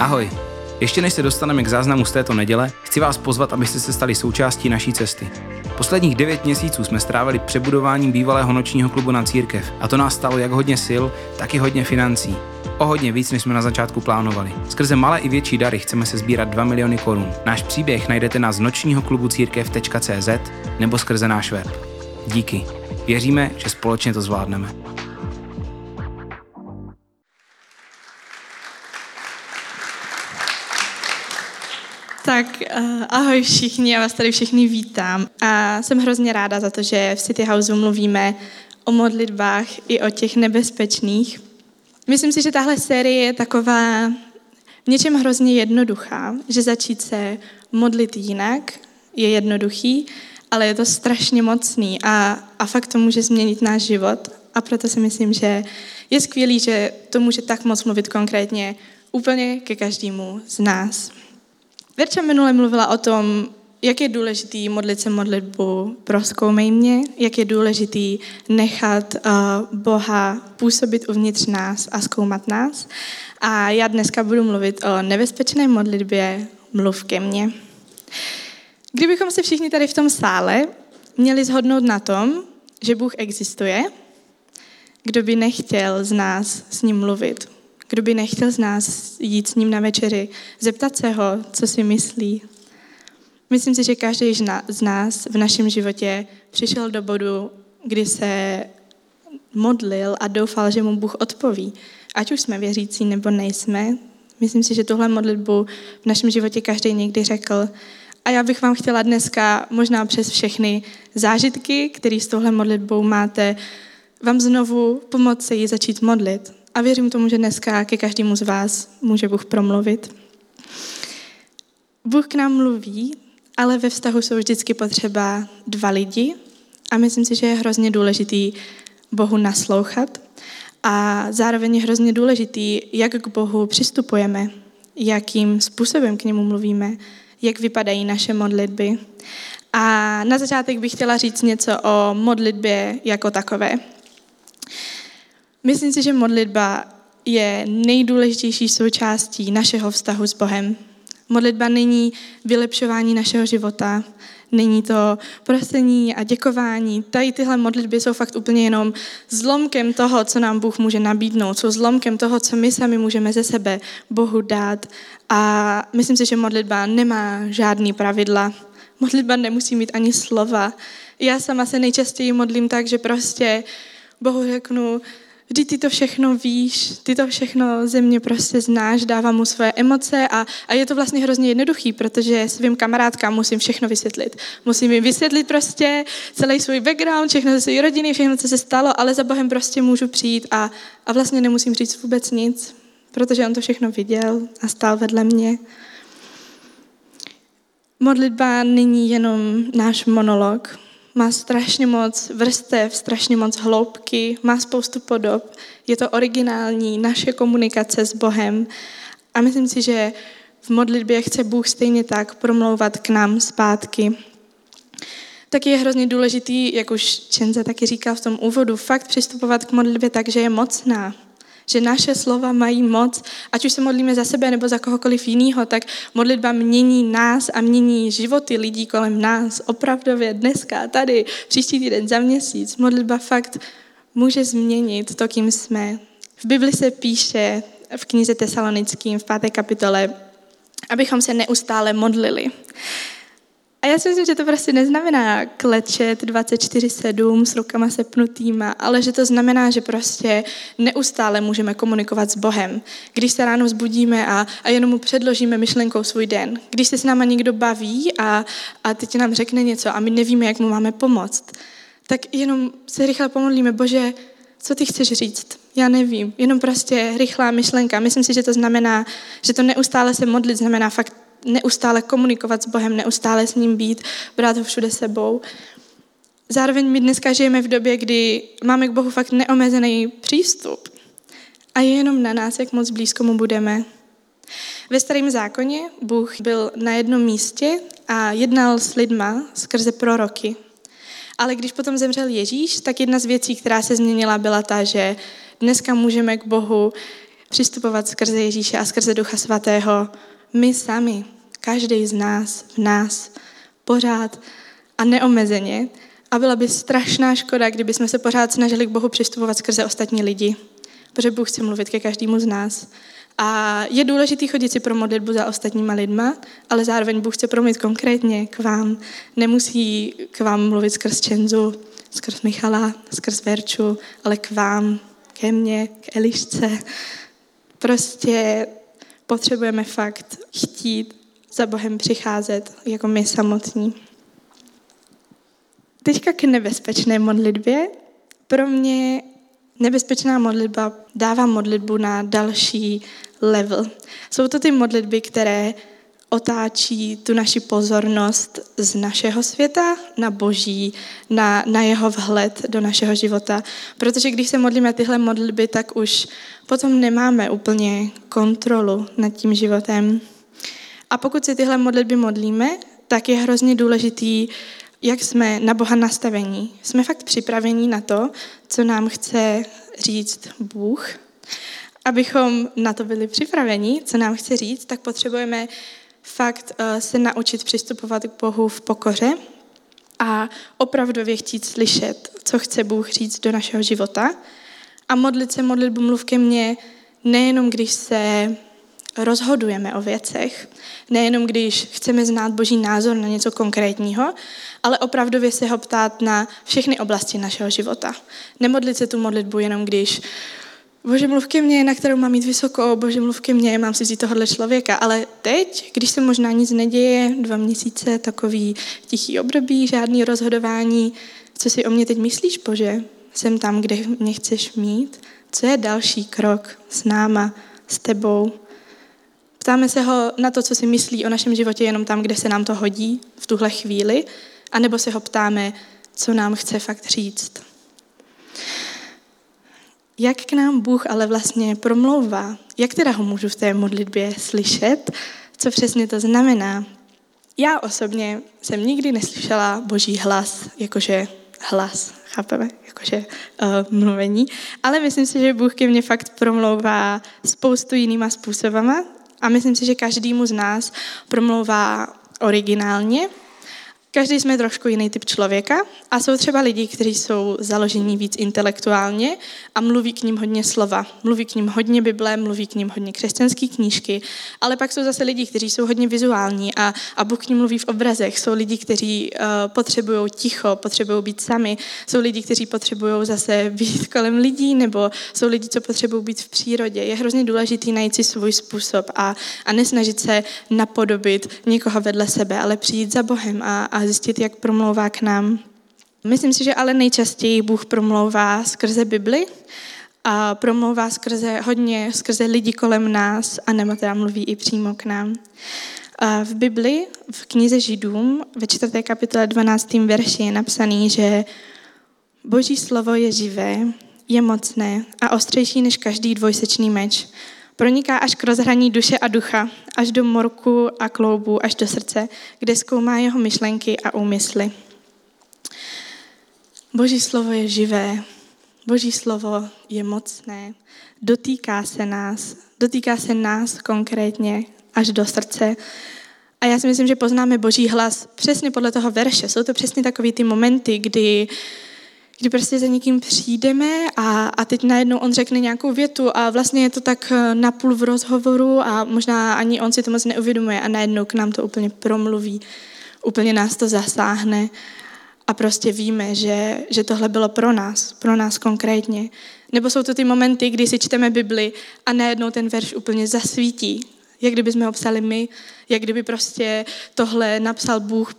Ahoj. Ještě než se dostaneme k záznamu z této neděle, chci vás pozvat, abyste se stali součástí naší cesty. Posledních 9 měsíců jsme strávili přebudováním bývalého nočního klubu na církev a to nás stálo jak hodně sil, tak i hodně financí. O hodně víc, než jsme na začátku plánovali. Skrze malé i větší dary chceme se sbírat 2 miliony korun. Náš příběh najdete na nočního klubu církev.cz nebo skrze náš web. Díky. Věříme, že společně to zvládneme. Tak ahoj všichni, já vás tady všechny vítám a jsem hrozně ráda za to, že v City Houseu mluvíme o modlitbách i o těch nebezpečných. Myslím si, že tahle série je taková v něčem hrozně jednoduchá, že začít se modlit jinak je jednoduchý, ale je to strašně mocný a fakt to může změnit náš život a proto si myslím, že je skvělý, že to může tak moc mluvit konkrétně úplně ke každému z nás. Verča minule mluvila o tom, jak je důležitý modlit se modlitbu Prozkoumej mě, jak je důležitý nechat Boha působit uvnitř nás a zkoumat nás. A já dneska budu mluvit o nebezpečné modlitbě Mluv ke mně. Kdybychom se všichni tady v tom sále měli shodnout na tom, že Bůh existuje, kdo by nechtěl z nás s ním mluvit? Kdo by nechtěl z nás jít s ním na večeři, zeptat se ho, co si myslí? Myslím si, že každý z nás v našem životě přišel do bodu, kdy se modlil a doufal, že mu Bůh odpoví. Ať už jsme věřící nebo nejsme, myslím si, že tuhle modlitbu v našem životě každý někdy řekl. A já bych vám chtěla dneska možná přes všechny zážitky, které s touhle modlitbou máte, vám znovu pomoci ji začít modlit. A věřím tomu, že dneska ke každému z vás může Bůh promluvit. Bůh k nám mluví, ale ve vztahu jsou vždycky potřeba 2 lidi a myslím si, že je hrozně důležitý Bohu naslouchat a zároveň je hrozně důležitý, jak k Bohu přistupujeme, jakým způsobem k němu mluvíme, jak vypadají naše modlitby. A na začátek bych chtěla říct něco o modlitbě jako takové. Myslím si, že modlitba je nejdůležitější součástí našeho vztahu s Bohem. Modlitba není vylepšování našeho života, není to prosení a děkování. Tady tyhle modlitby jsou fakt úplně jenom zlomkem toho, co nám Bůh může nabídnout, jsou zlomkem toho, co my sami můžeme ze sebe Bohu dát. A myslím si, že modlitba nemá žádný pravidla. Modlitba nemusí mít ani slova. Já sama se nejčastěji modlím tak, že prostě Bohu řeknu, vždyť ty to všechno víš, ty to všechno ze mě prostě znáš, dávám mu svoje emoce a je to vlastně hrozně jednoduchý, protože svým kamarádkám musím všechno vysvětlit. Musím jim vysvětlit prostě celý svůj background, všechno ze své rodiny, všechno, co se stalo, ale za Bohem prostě můžu přijít a vlastně nemusím říct vůbec nic, protože on to všechno viděl a stál vedle mě. Modlitba není jenom náš monolog, má strašně moc vrstev, strašně moc hloubky, má spoustu podob. Je to originální, naše komunikace s Bohem. A myslím si, že v modlitbě chce Bůh stejně tak promlouvat k nám zpátky. Taky je hrozně důležitý, jak už Čenza taky říkal v tom úvodu, fakt přistupovat k modlitbě tak, že je mocná. Že naše slova mají moc, ať už se modlíme za sebe nebo za kohokoliv jinýho, tak modlitba mění nás a mění životy lidí kolem nás, opravdově dneska, tady, příští týden, za měsíc. Modlitba fakt může změnit to, kým jsme. V Bibli se píše v knize Tesalonickým v 5. kapitole, abychom se neustále modlili. A já si myslím, že to prostě neznamená klečet 24/7 s rukama sepnutýma, ale že to znamená, že prostě neustále můžeme komunikovat s Bohem. Když se ráno vzbudíme a jenom mu předložíme myšlenkou svůj den. Když se s náma někdo baví a teď nám řekne něco a my nevíme, jak mu máme pomoct, tak jenom se rychle pomodlíme, Bože, co ty chceš říct? Já nevím, jenom prostě rychlá myšlenka. Myslím si, že to znamená, že to neustále se modlit znamená fakt neustále komunikovat s Bohem, neustále s ním být, brát ho všude sebou. Zároveň my dneska žijeme v době, kdy máme k Bohu fakt neomezený přístup. A je jenom na nás, jak moc blízko mu budeme. Ve Starém zákoně Bůh byl na jednom místě a jednal s lidma skrze proroky. Ale když potom zemřel Ježíš, tak jedna z věcí, která se změnila, byla ta, že dneska můžeme k Bohu přistupovat skrze Ježíše a skrze Ducha Svatého my sami, každý z nás, v nás, pořád a neomezeně. A byla by strašná škoda, kdyby jsme se pořád snažili k Bohu přistupovat skrze ostatní lidi, protože Bůh chce mluvit ke každému z nás. A je důležitý chodit si pro modlitbu za ostatníma lidma, ale zároveň Bůh chce promluvit konkrétně k vám. Nemusí k vám mluvit skrz Čenzu, skrz Michala, skrz Verču, ale k vám, ke mně, k Elišce. Prostě potřebujeme fakt chtít za Bohem přicházet jako my samotní. Teďka k nebezpečné modlitbě. Pro mě nebezpečná modlitba dává modlitbu na další level. Jsou to ty modlitby, které otáčí tu naši pozornost z našeho světa na Boží, na jeho vhled do našeho života. Protože když se modlíme tyhle modlitby, tak už potom nemáme úplně kontrolu nad tím životem. A pokud si tyhle modlitby modlíme, tak je hrozně důležitý, jak jsme na Boha nastavení. Jsme fakt připravení na to, co nám chce říct Bůh. Abychom na to byli připraveni, co nám chce říct, tak potřebujeme fakt se naučit přistupovat k Bohu v pokoře a opravdově chtít slyšet, co chce Bůh říct do našeho života a modlit se modlitbu mluv ke mně, nejenom když se rozhodujeme o věcech, nejenom když chceme znát Boží názor na něco konkrétního, ale opravdově se ho ptát na všechny oblasti našeho života. Nemodlit se tu modlitbu jenom když Bože, mluv ke mně, na kterou mám jít vysoko, Bože, mluv ke mně, mám si vzít tohohle člověka. Ale teď, když se možná nic neděje, 2 měsíce, takový tichý období, žádný rozhodování, co si o mě teď myslíš, Bože? Jsem tam, kde mě chceš mít? Co je další krok s náma, s tebou? Ptáme se ho na to, co si myslí o našem životě, jenom tam, kde se nám to hodí v tuhle chvíli, anebo se ho ptáme, co nám chce fakt říct. Jak k nám Bůh ale vlastně promlouvá? Jak teda ho můžu v té modlitbě slyšet? Co přesně to znamená? Já osobně jsem nikdy neslyšela Boží hlas, jakože hlas, chápeme? Jakože mluvení. Ale myslím si, že Bůh ke mně fakt promlouvá spoustu jinýma způsobama a myslím si, že každému z nás promlouvá originálně. Každý jsme trošku jiný typ člověka a jsou třeba lidi, kteří jsou založení víc intelektuálně a mluví k ním hodně slova. Mluví k ním hodně Bible, mluví k ním hodně křesťanské knížky, ale pak jsou zase lidi, kteří jsou hodně vizuální a Bůh k ním mluví v obrazech. Jsou lidi, kteří potřebují ticho, potřebují být sami. Jsou lidi, kteří potřebují zase být kolem lidí nebo jsou lidi, co potřebují být v přírodě. Je hrozně důležitý najít si svůj způsob a nesnažit se napodobit někoho vedle sebe, ale přijít za Bohem a zjistit, jak promlouvá k nám. Myslím si, že ale nejčastěji Bůh promlouvá skrze Bibli a promlouvá skrze lidi kolem nás, anebo teda mluví i přímo k nám. A v Bibli, v knize Židům, ve 4. kapitole 12. verši je napsaný, že Boží slovo je živé, je mocné a ostřejší než každý dvojsečný meč. Proniká až k rozhraní duše a ducha, až do morku a kloubu, až do srdce, kde zkoumá jeho myšlenky a úmysly. Boží slovo je živé, Boží slovo je mocné, dotýká se nás konkrétně až do srdce. A já si myslím, že poznáme Boží hlas přesně podle toho verše. Jsou to přesně takový ty momenty, kdy prostě za někým přijdeme a teď najednou on řekne nějakou větu a vlastně je to tak napůl v rozhovoru a možná ani on si to moc neuvědomuje a najednou k nám to úplně promluví, úplně nás to zasáhne a prostě víme, že tohle bylo pro nás konkrétně. Nebo jsou to ty momenty, kdy si čteme Bibli a najednou ten verš úplně zasvítí. Jak kdyby jsme ho psali my, jak kdyby prostě tohle napsal Bůh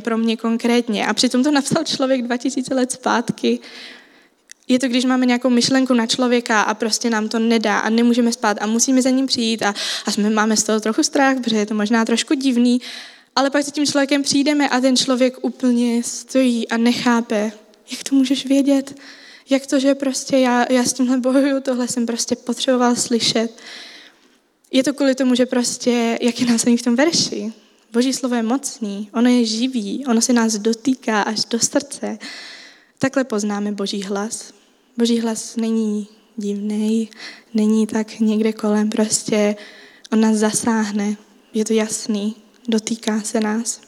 pro mě konkrétně. A přitom to napsal člověk 2000 let zpátky. Je to, když máme nějakou myšlenku na člověka a prostě nám to nedá a nemůžeme spát a musíme za ním přijít máme z toho trochu strach, protože je to možná trošku divný, ale pak za tím člověkem přijdeme a ten člověk úplně stojí a nechápe, jak to můžeš vědět, jak to, že prostě já s tímhle bojuju, tohle jsem prostě potřeboval slyšet. Je to kvůli tomu, že prostě, jak je napsaný v tom verši, Boží slovo je mocný, ono je živý, ono se nás dotýká až do srdce. Takhle poznáme Boží hlas. Boží hlas není divnej, není tak někde kolem, prostě on nás zasáhne, je to jasný, dotýká se nás.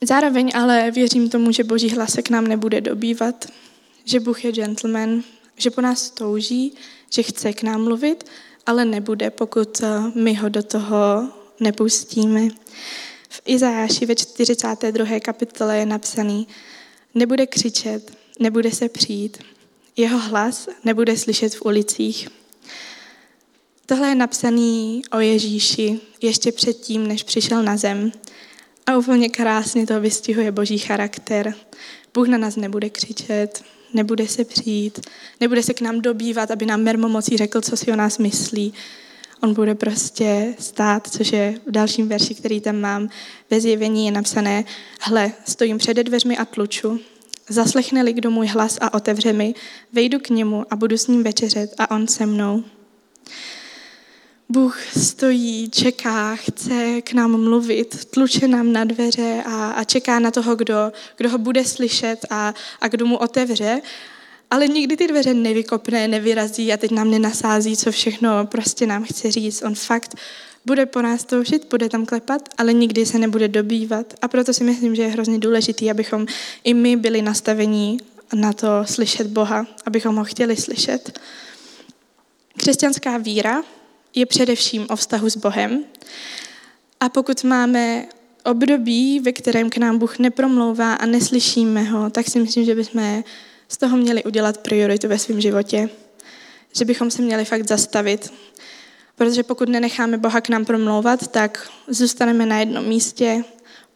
Zároveň ale věřím tomu, že Boží hlas se k nám nebude dobývat, že Bůh je gentleman, že po nás touží, že chce k nám mluvit, ale nebude, pokud my ho do toho nepustíme. V Izajáši ve 42. kapitole je napsaný: nebude křičet, nebude se přijít, jeho hlas nebude slyšet v ulicích. Tohle je napsaný o Ježíši ještě předtím, než přišel na zem. A úplně krásně to vystihuje Boží charakter. Bůh na nás nebude křičet, nebude se přijít, nebude se k nám dobývat, aby nám mermomocí řekl, co si o nás myslí. On bude prostě stát, což je v dalším verši, který tam mám, ve Zjevení je napsané: hle, stojím přede dveřmi a tluču. Zaslechne-li kdo můj hlas a otevře mi, vejdu k němu a budu s ním večeřet a on se mnou. Bůh stojí, čeká, chce k nám mluvit, tluče nám na dveře a čeká na toho, kdo ho bude slyšet a kdo mu otevře. Ale nikdy ty dveře nevykopne, nevyrazí a teď nám nenasází, co všechno prostě nám chce říct. On fakt bude po nás toužit, bude tam klepat, ale nikdy se nebude dobývat. A proto si myslím, že je hrozně důležitý, abychom i my byli nastavení na to slyšet Boha, abychom ho chtěli slyšet. Křesťanská víra je především o vztahu s Bohem. A pokud máme období, ve kterém k nám Bůh nepromlouvá a neslyšíme ho, tak si myslím, že bychom z toho měli udělat prioritu ve svém životě. Že bychom se měli fakt zastavit. Protože pokud nenecháme Boha k nám promlouvat, tak zůstaneme na jednom místě,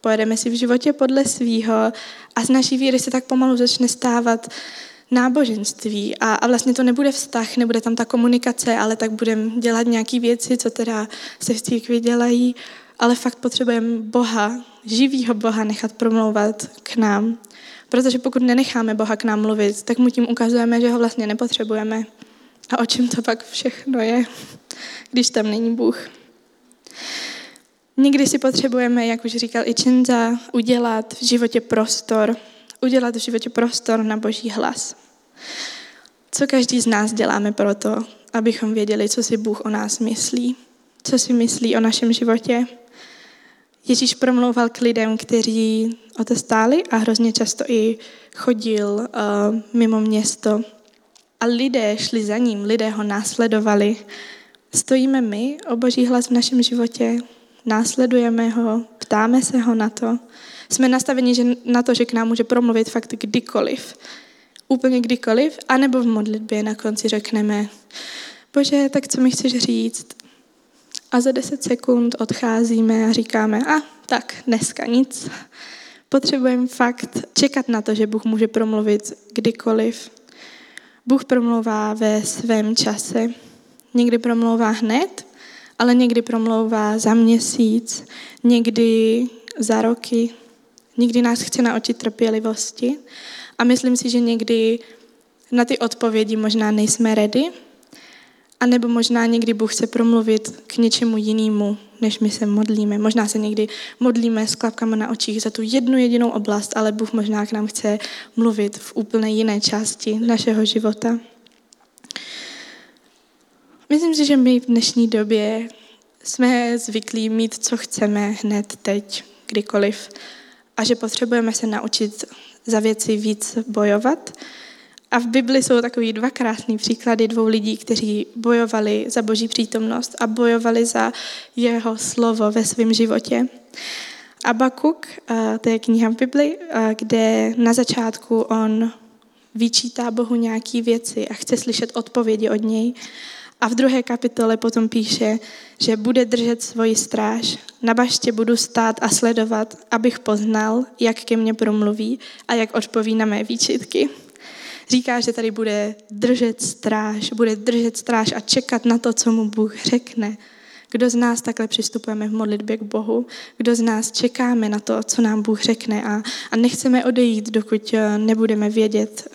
pojedeme si v životě podle svýho a z naší víry se tak pomalu začne stávat náboženství a vlastně to nebude vztah, nebude tam ta komunikace, ale tak budeme dělat nějaké věci, co teda se v církvi dělají, ale fakt potřebujeme Boha, živýho Boha nechat promlouvat k nám. Protože pokud nenecháme Boha k nám mluvit, tak mu tím ukazujeme, že ho vlastně nepotřebujeme. A o čem to pak všechno je, když tam není Bůh. Někdy si potřebujeme, jak už říkal i Čenza, udělat v životě prostor na Boží hlas. Co každý z nás děláme proto, abychom věděli, co si Bůh o nás myslí, co si myslí o našem životě. Ježíš promlouval k lidem, kteří o to stáli a hrozně často i chodil mimo město. A lidé šli za ním, lidé ho následovali. Stojíme my o Boží hlas v našem životě, následujeme ho, ptáme se ho na to. Jsme nastaveni na to, že k nám může promluvit fakt kdykoliv. Úplně kdykoliv, anebo v modlitbě na konci řekneme: Bože, tak co mi chceš říct? A za 10 sekund odcházíme a říkáme: tak dneska nic. Potřebujeme fakt čekat na to, že Bůh může promluvit kdykoliv. Bůh promlouvá ve svém čase. Někdy promlouvá hned, ale někdy promlouvá za měsíc, někdy za roky. Někdy nás chce naučit trpělivosti a myslím si, že někdy na ty odpovědi možná nejsme ready, anebo možná někdy Bůh chce promluvit k něčemu jinému, než my se modlíme. Možná se někdy modlíme s klapkama na očích za tu jednu jedinou oblast, ale Bůh možná k nám chce mluvit v úplně jiné části našeho života. Myslím si, že my v dnešní době jsme zvyklí mít, co chceme hned teď, kdykoliv. A že potřebujeme se naučit za věci víc bojovat. A v Bibli jsou takový 2 krásný příklady 2 lidí, kteří bojovali za Boží přítomnost a bojovali za jeho slovo ve svém životě. Abakuk, to je kniha v Bibli, kde na začátku on vyčítá Bohu nějaké věci a chce slyšet odpovědi od něj. A v 2. kapitole potom píše, že bude držet svoji stráž. Na baště budu stát a sledovat, abych poznal, jak ke mně promluví a jak odpoví na mé výčitky. Říká, že tady bude držet stráž a čekat na to, co mu Bůh řekne. Kdo z nás takhle přistupujeme v modlitbě k Bohu? Kdo z nás čekáme na to, co nám Bůh řekne a nechceme odejít, dokud nebudeme vědět,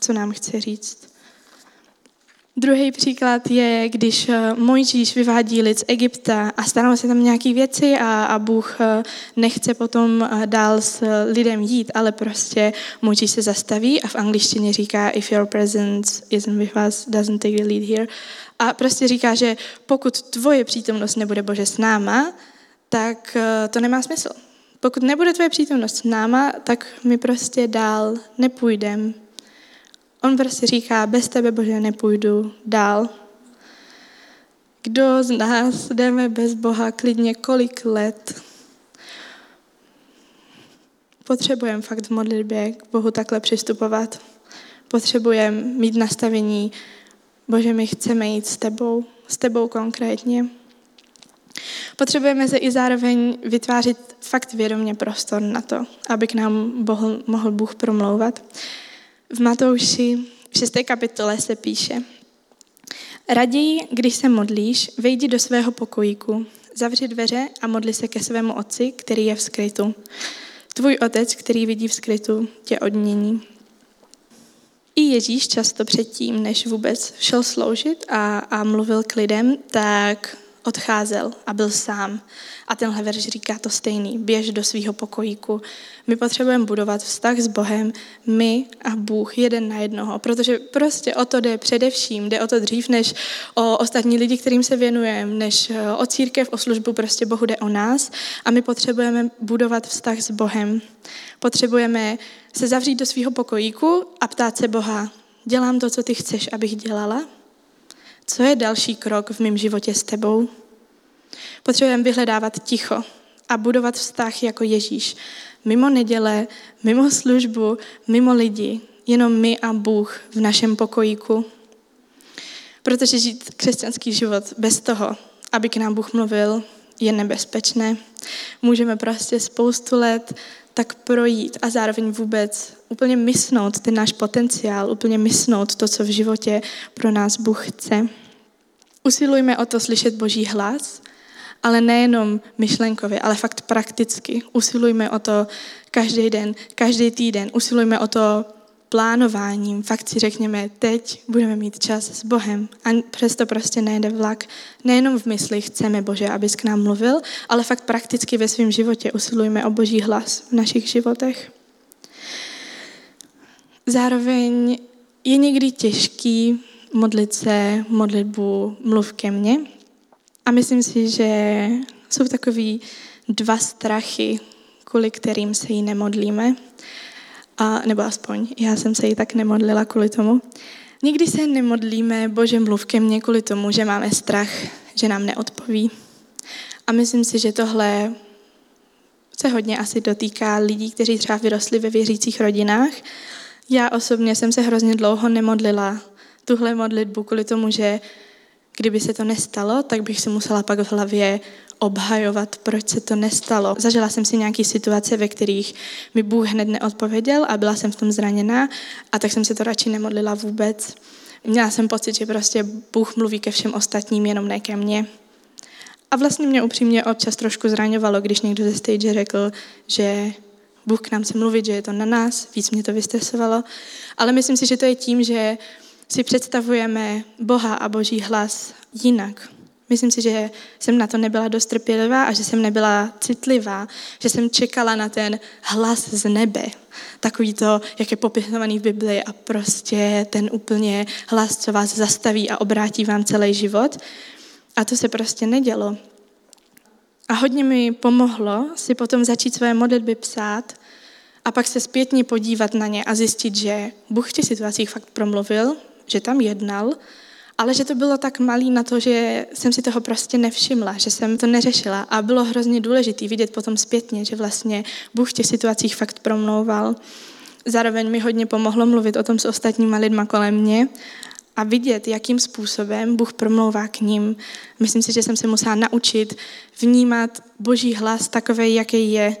co nám chce říct? Druhý příklad je, když Mojžíš vyvádí lid z Egypta a stanou se tam nějaké věci a Bůh nechce potom dál s lidem jít, ale prostě Mojžíš se zastaví a v angličtině říká if your presence isn't with us, doesn't take the lead here. A prostě říká, že pokud tvoje přítomnost nebude Bože s náma, tak to nemá smysl. Pokud nebude tvoje přítomnost s náma, tak my prostě dál nepůjdeme. On prostě říká, bez tebe, Bože, nepůjdu dál. Kdo z nás jdeme bez Boha klidně kolik let? Potřebujeme fakt v modlitbě k Bohu takhle přistupovat. Potřebujeme mít nastavení, Bože, my chceme jít s tebou konkrétně. Potřebujeme se i zároveň vytvářet fakt vědomě prostor na to, aby k nám mohl Bůh promlouvat. V Matouši v 6. kapitole se píše: Raději, když se modlíš, vejdi do svého pokojíku, zavři dveře a modli se ke svému otci, který je v skrytu. Tvůj otec, který vidí v skrytu, tě odmění. I Ježíš často předtím, než vůbec šel sloužit a mluvil k lidem, tak odcházel a byl sám. A tenhle verš říká to stejný. Běž do svého pokojíku. My potřebujeme budovat vztah s Bohem, my a Bůh, jeden na jednoho. Protože prostě o to jde především, jde o to dřív, než o ostatní lidi, kterým se věnujeme, než o církev, o službu, prostě Bohu jde o nás. A my potřebujeme budovat vztah s Bohem. Potřebujeme se zavřít do svého pokojíku a ptát se Boha, dělám to, co ty chceš, abych dělala? Co je další krok v mém životě s tebou? Potřebujeme vyhledávat ticho a budovat vztah jako Ježíš. Mimo neděle, mimo službu, mimo lidi. Jenom my a Bůh v našem pokojíku. Protože žít křesťanský život bez toho, aby k nám Bůh mluvil, je nebezpečné. Můžeme prostě spoustu let tak projít a zároveň vůbec úplně misnout ten náš potenciál, úplně misnout to, co v životě pro nás Bůh chce. Usilujme o to slyšet Boží hlas, ale nejenom myšlenkově, ale fakt prakticky. Usilujme o to každý den, každý týden. Usilujme o to plánováním. Fakt si řekněme, teď budeme mít čas s Bohem. A přesto prostě nejde vlak. Nejenom v mysli chceme, Bože, abys k nám mluvil, ale fakt prakticky ve svém životě usilujme o Boží hlas v našich životech. Zároveň je někdy těžký modlit se modlitbu mluv ke mně. A myslím si, že jsou takový dva strachy, kvůli kterým se jí nemodlíme. Nebo aspoň, já jsem se jí tak nemodlila kvůli tomu. Nikdy se nemodlíme, Bože, mluv ke mně, kvůli tomu, že máme strach, že nám neodpoví. A myslím si, že tohle se hodně asi dotýká lidí, kteří třeba vyrostli ve věřících rodinách. Já osobně jsem se hrozně dlouho nemodlila tuhle modlitbu kvůli tomu, že kdyby se to nestalo, tak bych si musela pak v hlavě obhajovat, proč se to nestalo. Zažila jsem si nějaké situace, ve kterých mi Bůh hned neodpověděl a byla jsem v tom zraněná a tak jsem se to radši nemodlila vůbec. Měla jsem pocit, že prostě Bůh mluví ke všem ostatním, jenom ne ke mně. A vlastně mě upřímně občas trošku zraňovalo, když někdo ze stage řekl, že Bůh k nám chce mluvit, že je to na nás, víc mě to vystresovalo. Ale myslím si, že to je tím, že si představujeme Boha a Boží hlas jinak. Myslím si, že jsem na to nebyla dost trpělivá a že jsem nebyla citlivá, že jsem čekala na ten hlas z nebe. Takový to, jak je popisovaný v Biblii a prostě ten úplně hlas, co vás zastaví a obrátí vám celý život. A to se prostě nedělo. A hodně mi pomohlo si potom začít své modlitby psát a pak se zpětně podívat na ně a zjistit, že Bůh v těch situacích fakt promluvil, že tam jednal, ale že to bylo tak malý na to, že jsem si toho prostě nevšimla, že jsem to neřešila. A bylo hrozně důležité vidět potom zpětně, že vlastně Bůh v těch situacích fakt promlouval. Zároveň mi hodně pomohlo mluvit o tom s ostatníma lidma kolem mě a vidět, jakým způsobem Bůh promlouvá k ním. Myslím si, že jsem se musela naučit vnímat Boží hlas takovej, jaký je.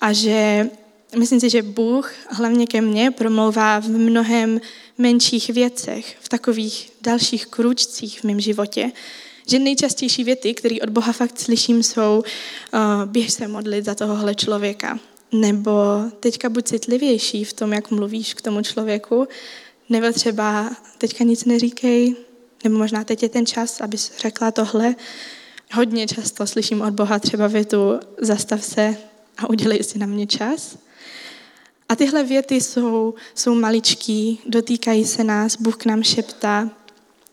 A že myslím si, že Bůh hlavně ke mně promlouvá v mnohem menších věcech, v takových dalších krůčcích v mém životě. Že nejčastější věty, které od Boha fakt slyším, jsou běž se modlit za tohohle člověka. Nebo teďka buď citlivější v tom, jak mluvíš k tomu člověku. Nebo třeba teďka nic neříkej, Nebo možná teď je ten čas, abys řekla tohle. Hodně často slyším od Boha třeba větu zastav se a udělej si na mě čas. A tyhle věty jsou maličký, dotýkají se nás, Bůh k nám šeptá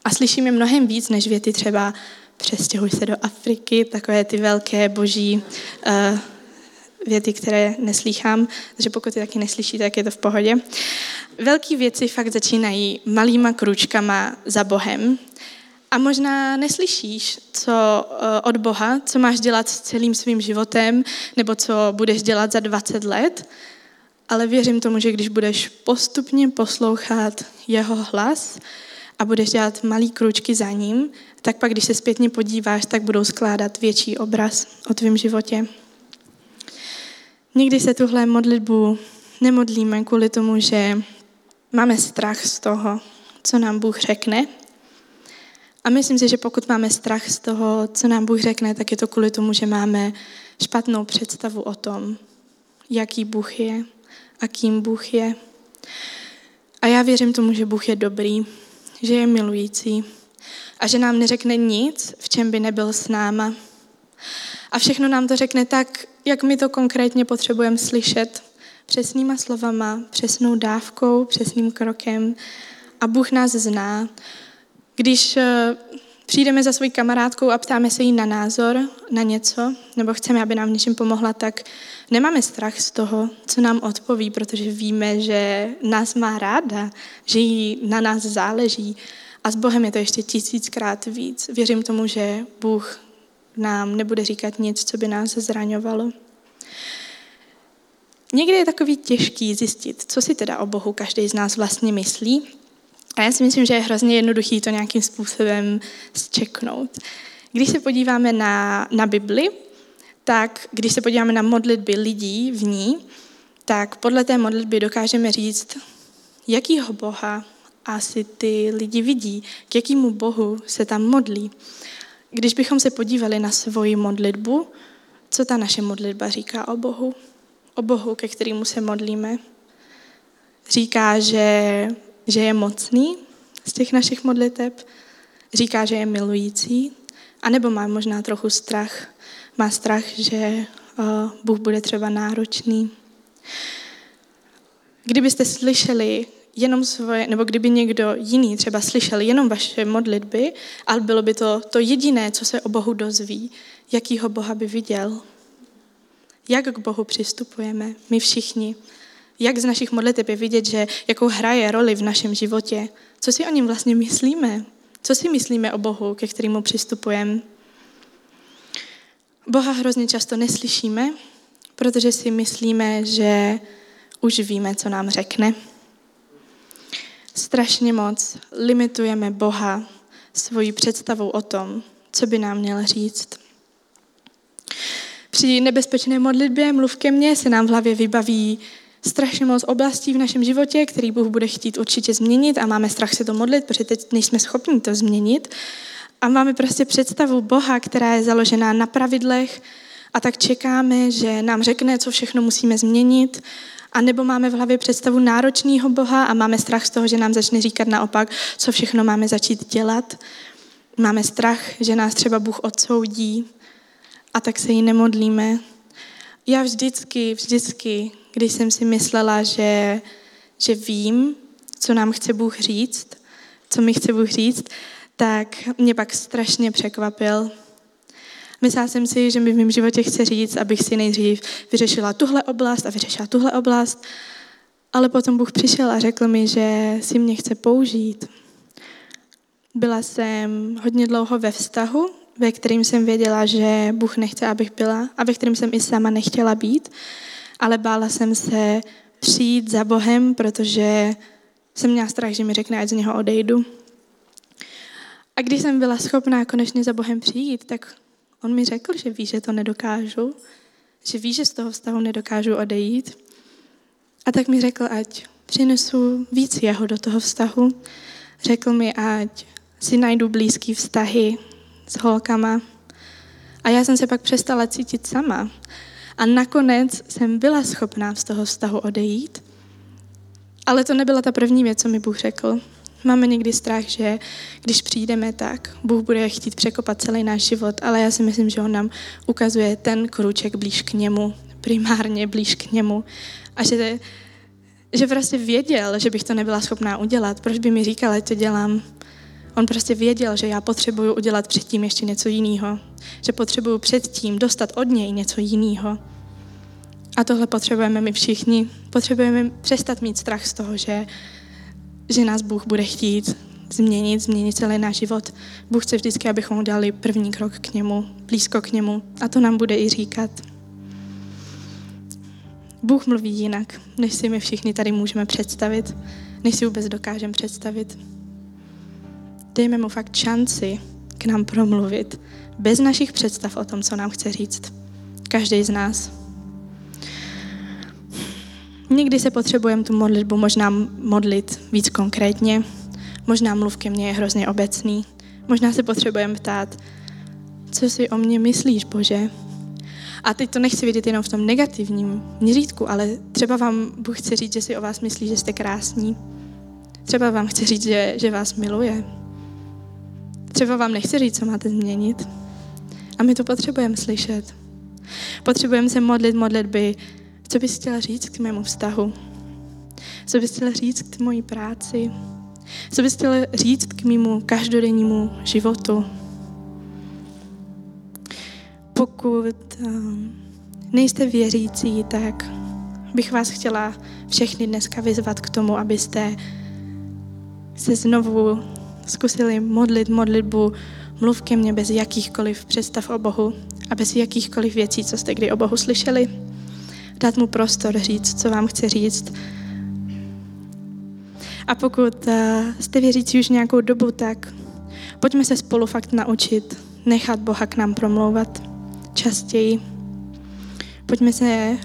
a slyšíme mnohem víc než věty třeba přestěhuj se do Afriky, takové ty velké boží věty, které neslýchám, takže pokud je taky neslyšíte, tak je to v pohodě. Velké věci fakt začínají malýma kručkama za Bohem a možná neslyšíš, co od Boha, co máš dělat s celým svým životem nebo co budeš dělat za 20 let, ale věřím tomu, že když budeš postupně poslouchat jeho hlas a budeš dělat malý kručky za ním, tak pak, když se zpětně podíváš, tak budou skládat větší obraz o tvém životě. Nikdy se tuhle modlitbu nemodlíme kvůli tomu, že máme strach z toho, co nám Bůh řekne. A myslím si, že pokud máme strach z toho, co nám Bůh řekne, tak je to kvůli tomu, že máme špatnou představu o tom, jaký Bůh je a kým Bůh je. A já věřím tomu, že Bůh je dobrý, že je milující a že nám neřekne nic, v čem by nebyl s náma. A všechno nám to řekne tak, jak my to konkrétně potřebujeme slyšet. Přesnýma slovama, přesnou dávkou, přesným krokem. A Bůh nás zná. Když přijdeme za svojí kamarádkou a ptáme se jí na názor, na něco, nebo chceme, aby nám v něčem pomohla, tak nemáme strach z toho, co nám odpoví, protože víme, že nás má ráda, že jí na nás záleží. A s Bohem je to ještě 1000krát víc. Věřím tomu, že Bůh nám nebude říkat nic, co by nás zraňovalo. Někdy je takový těžký zjistit, co si teda o Bohu každý z nás vlastně myslí. A já si myslím, že je hrozně jednoduchý to nějakým způsobem zčeknout. Když se podíváme na Bibli, tak když se podíváme na modlitby lidí v ní, tak podle té modlitby dokážeme říct, jakýho Boha asi ty lidi vidí, k jakému Bohu se tam modlí. Když bychom se podívali na svoji modlitbu, co ta naše modlitba říká o Bohu, ke kterému se modlíme. Říká, že je mocný z těch našich modliteb, říká, že je milující, anebo má možná trochu strach. Má strach, že Bůh bude třeba náročný. Kdybyste slyšeli jenom svoje, nebo kdyby někdo jiný třeba slyšel jenom vaše modlitby, ale bylo by to jediné, co se o Bohu dozví, jakýho Boha by viděl. Jak k Bohu přistupujeme, my všichni. Jak z našich modliteb je vidět, že jakou hraje roli v našem životě. Co si o něm vlastně myslíme? Co si myslíme o Bohu, ke kterému přistupujeme? Boha hrozně často neslyšíme, protože si myslíme, že už víme, co nám řekne. Strašně moc limitujeme Boha svojí představou o tom, co by nám měl říct. Při nebezpečné modlitbě mluv ke mně se nám v hlavě vybaví strašně moc oblastí v našem životě, který Bůh bude chtít určitě změnit a máme strach se to modlit, protože teď nejsme schopni to změnit. A máme prostě představu Boha, která je založená na pravidlech a tak čekáme, že nám řekne, co všechno musíme změnit. A nebo máme v hlavě představu náročného Boha a máme strach z toho, že nám začne říkat naopak, co všechno máme začít dělat. Máme strach, že nás třeba Bůh odsoudí a tak se jí nemodlíme. Já vždycky, když jsem si myslela, že vím, co nám chce Bůh říct, co mi chce Bůh říct, tak mě pak strašně překvapil. Myslela jsem si, že mi v mém životě chce říct, abych si nejdřív vyřešila tuhle oblast a vyřešila tuhle oblast, ale potom Bůh přišel a řekl mi, že si mě chce použít. Byla jsem hodně dlouho ve vztahu, ve kterém jsem věděla, že Bůh nechce, abych byla a ve kterém jsem i sama nechtěla být, ale bála jsem se přijít za Bohem, protože jsem měla strach, že mi řekne, ať z něho odejdu. A když jsem byla schopná konečně za Bohem přijít, tak on mi řekl, že ví, že to nedokážu, že ví, že z toho vztahu nedokážu odejít. A tak mi řekl, ať přinesu víc jeho do toho vztahu. Řekl mi, ať si najdu blízký vztahy s holkama. A já jsem se pak přestala cítit sama. A nakonec jsem byla schopná z toho vztahu odejít. Ale to nebyla ta první věc, co mi Bůh řekl. Máme někdy strach, že když přijdeme, tak Bůh bude chtít překopat celý náš život, ale já si myslím, že on nám ukazuje ten krůček blíž k němu, primárně blíž k němu. A že prostě věděl, že bych to nebyla schopná udělat. Proč by mi říkal, ať to dělám? On prostě věděl, že já potřebuju udělat předtím ještě něco jiného. Že potřebuju předtím dostat od něj něco jiného. A tohle potřebujeme my všichni. Potřebujeme přestat mít strach z toho, že nás Bůh bude chtít změnit celý náš život. Bůh chce vždycky, abychom udělali první krok k němu, blízko k němu. A to nám bude i říkat. Bůh mluví jinak, než si my všichni tady můžeme představit, než si vůbec dokážeme představit. Dejme mu fakt šanci k nám promluvit, bez našich představ o tom, co nám chce říct. Každý z nás. Někdy se potřebujeme tu modlitbu možná modlit víc konkrétně, možná mluv ke mně je hrozně obecný, možná se potřebujeme ptát, co si o mně myslíš, Bože? A teď to nechci vidět jenom v tom negativním měřítku, ale třeba vám Bůh chce říct, že si o vás myslí, že jste krásní. Třeba vám chce říct, že vás miluje. Třeba vám nechce říct, co máte změnit. A my to potřebujeme slyšet. Potřebujeme se modlit modlitby, co bys chtěla říct k mému vztahu? Co bys chtěla říct k mojí práci? Co bys chtěla říct k mému každodennímu životu? Pokud nejste věřící, tak bych vás chtěla všechny dneska vyzvat k tomu, abyste se znovu zkusili modlit modlitbu mluv ke mně bez jakýchkoliv představ o Bohu a bez jakýchkoliv věcí, co jste kdy o Bohu slyšeli. Dát mu prostor říct, co vám chce říct. A pokud jste věřící už nějakou dobu, tak pojďme se spolu fakt naučit nechat Boha k nám promlouvat častěji. Pojďme se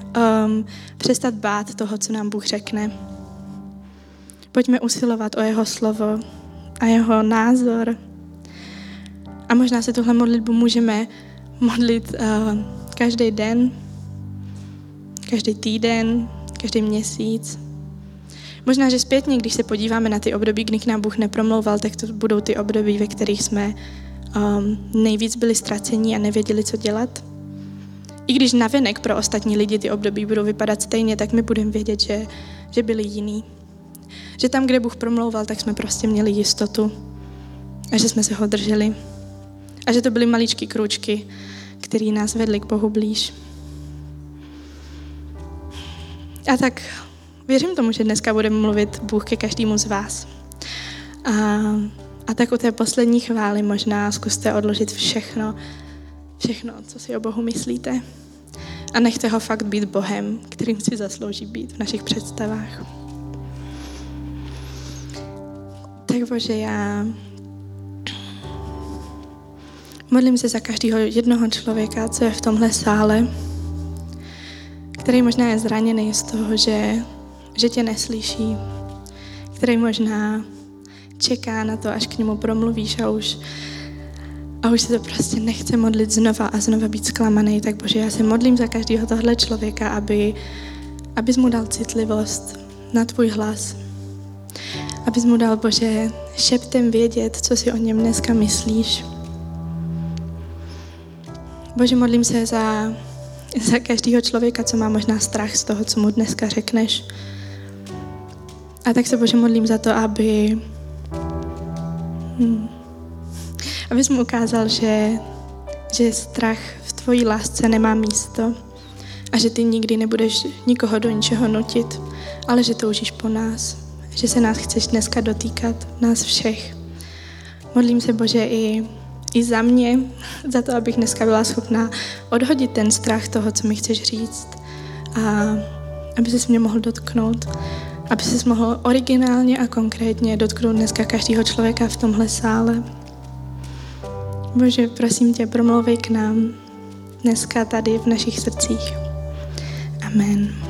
přestat bát toho, co nám Bůh řekne. Pojďme usilovat o jeho slovo a jeho názor. A možná se tuhle modlitbu můžeme modlit každý den, každý týden, každý měsíc. Možná, že zpětně, když se podíváme na ty období, kdy k nám Bůh nepromlouval, tak to budou ty období, ve kterých jsme nejvíc byli ztracení a nevěděli, co dělat. I když navenek pro ostatní lidi ty období budou vypadat stejně, tak my budeme vědět, že byli jiný. Že tam, kde Bůh promlouval, tak jsme prostě měli jistotu a že jsme se ho drželi. A že to byly maličké krůčky, které nás vedly k Bohu blíž. A tak věřím tomu, že dneska bude mluvit Bůh ke každému z vás. A tak u té poslední chvály možná zkuste odložit všechno, co si o Bohu myslíte. A nechte ho fakt být Bohem, kterým si zaslouží být v našich představách. Tak Bože, já modlím se za každého jednoho člověka, co je v tomhle sále, který možná je zraněný z toho, že tě neslyší, který možná čeká na to, až k němu promluvíš a už se to prostě nechce modlit znova a znova být zklamaný. Tak Bože, já se modlím za každého tohle člověka, abys mu dal citlivost na tvůj hlas. Abys mu dal, Bože, šeptem vědět, co si o něm dneska myslíš. Bože, modlím se za každého člověka, co má možná strach z toho, co mu dneska řekneš. A tak se, Bože, modlím za to, abys mu ukázal, že strach v tvojí lásce nemá místo a že ty nikdy nebudeš nikoho do ničeho nutit, ale že toužíš po nás, že se nás chceš dneska dotýkat, nás všech. Modlím se, Bože, i za mě, za to, abych dneska byla schopná odhodit ten strach toho, co mi chceš říct a aby ses mě mohl dotknout. Aby ses mohl originálně a konkrétně dotknout dneska každého člověka v tomhle sále. Bože, prosím tě, promlouvej k nám dneska tady v našich srdcích. Amen.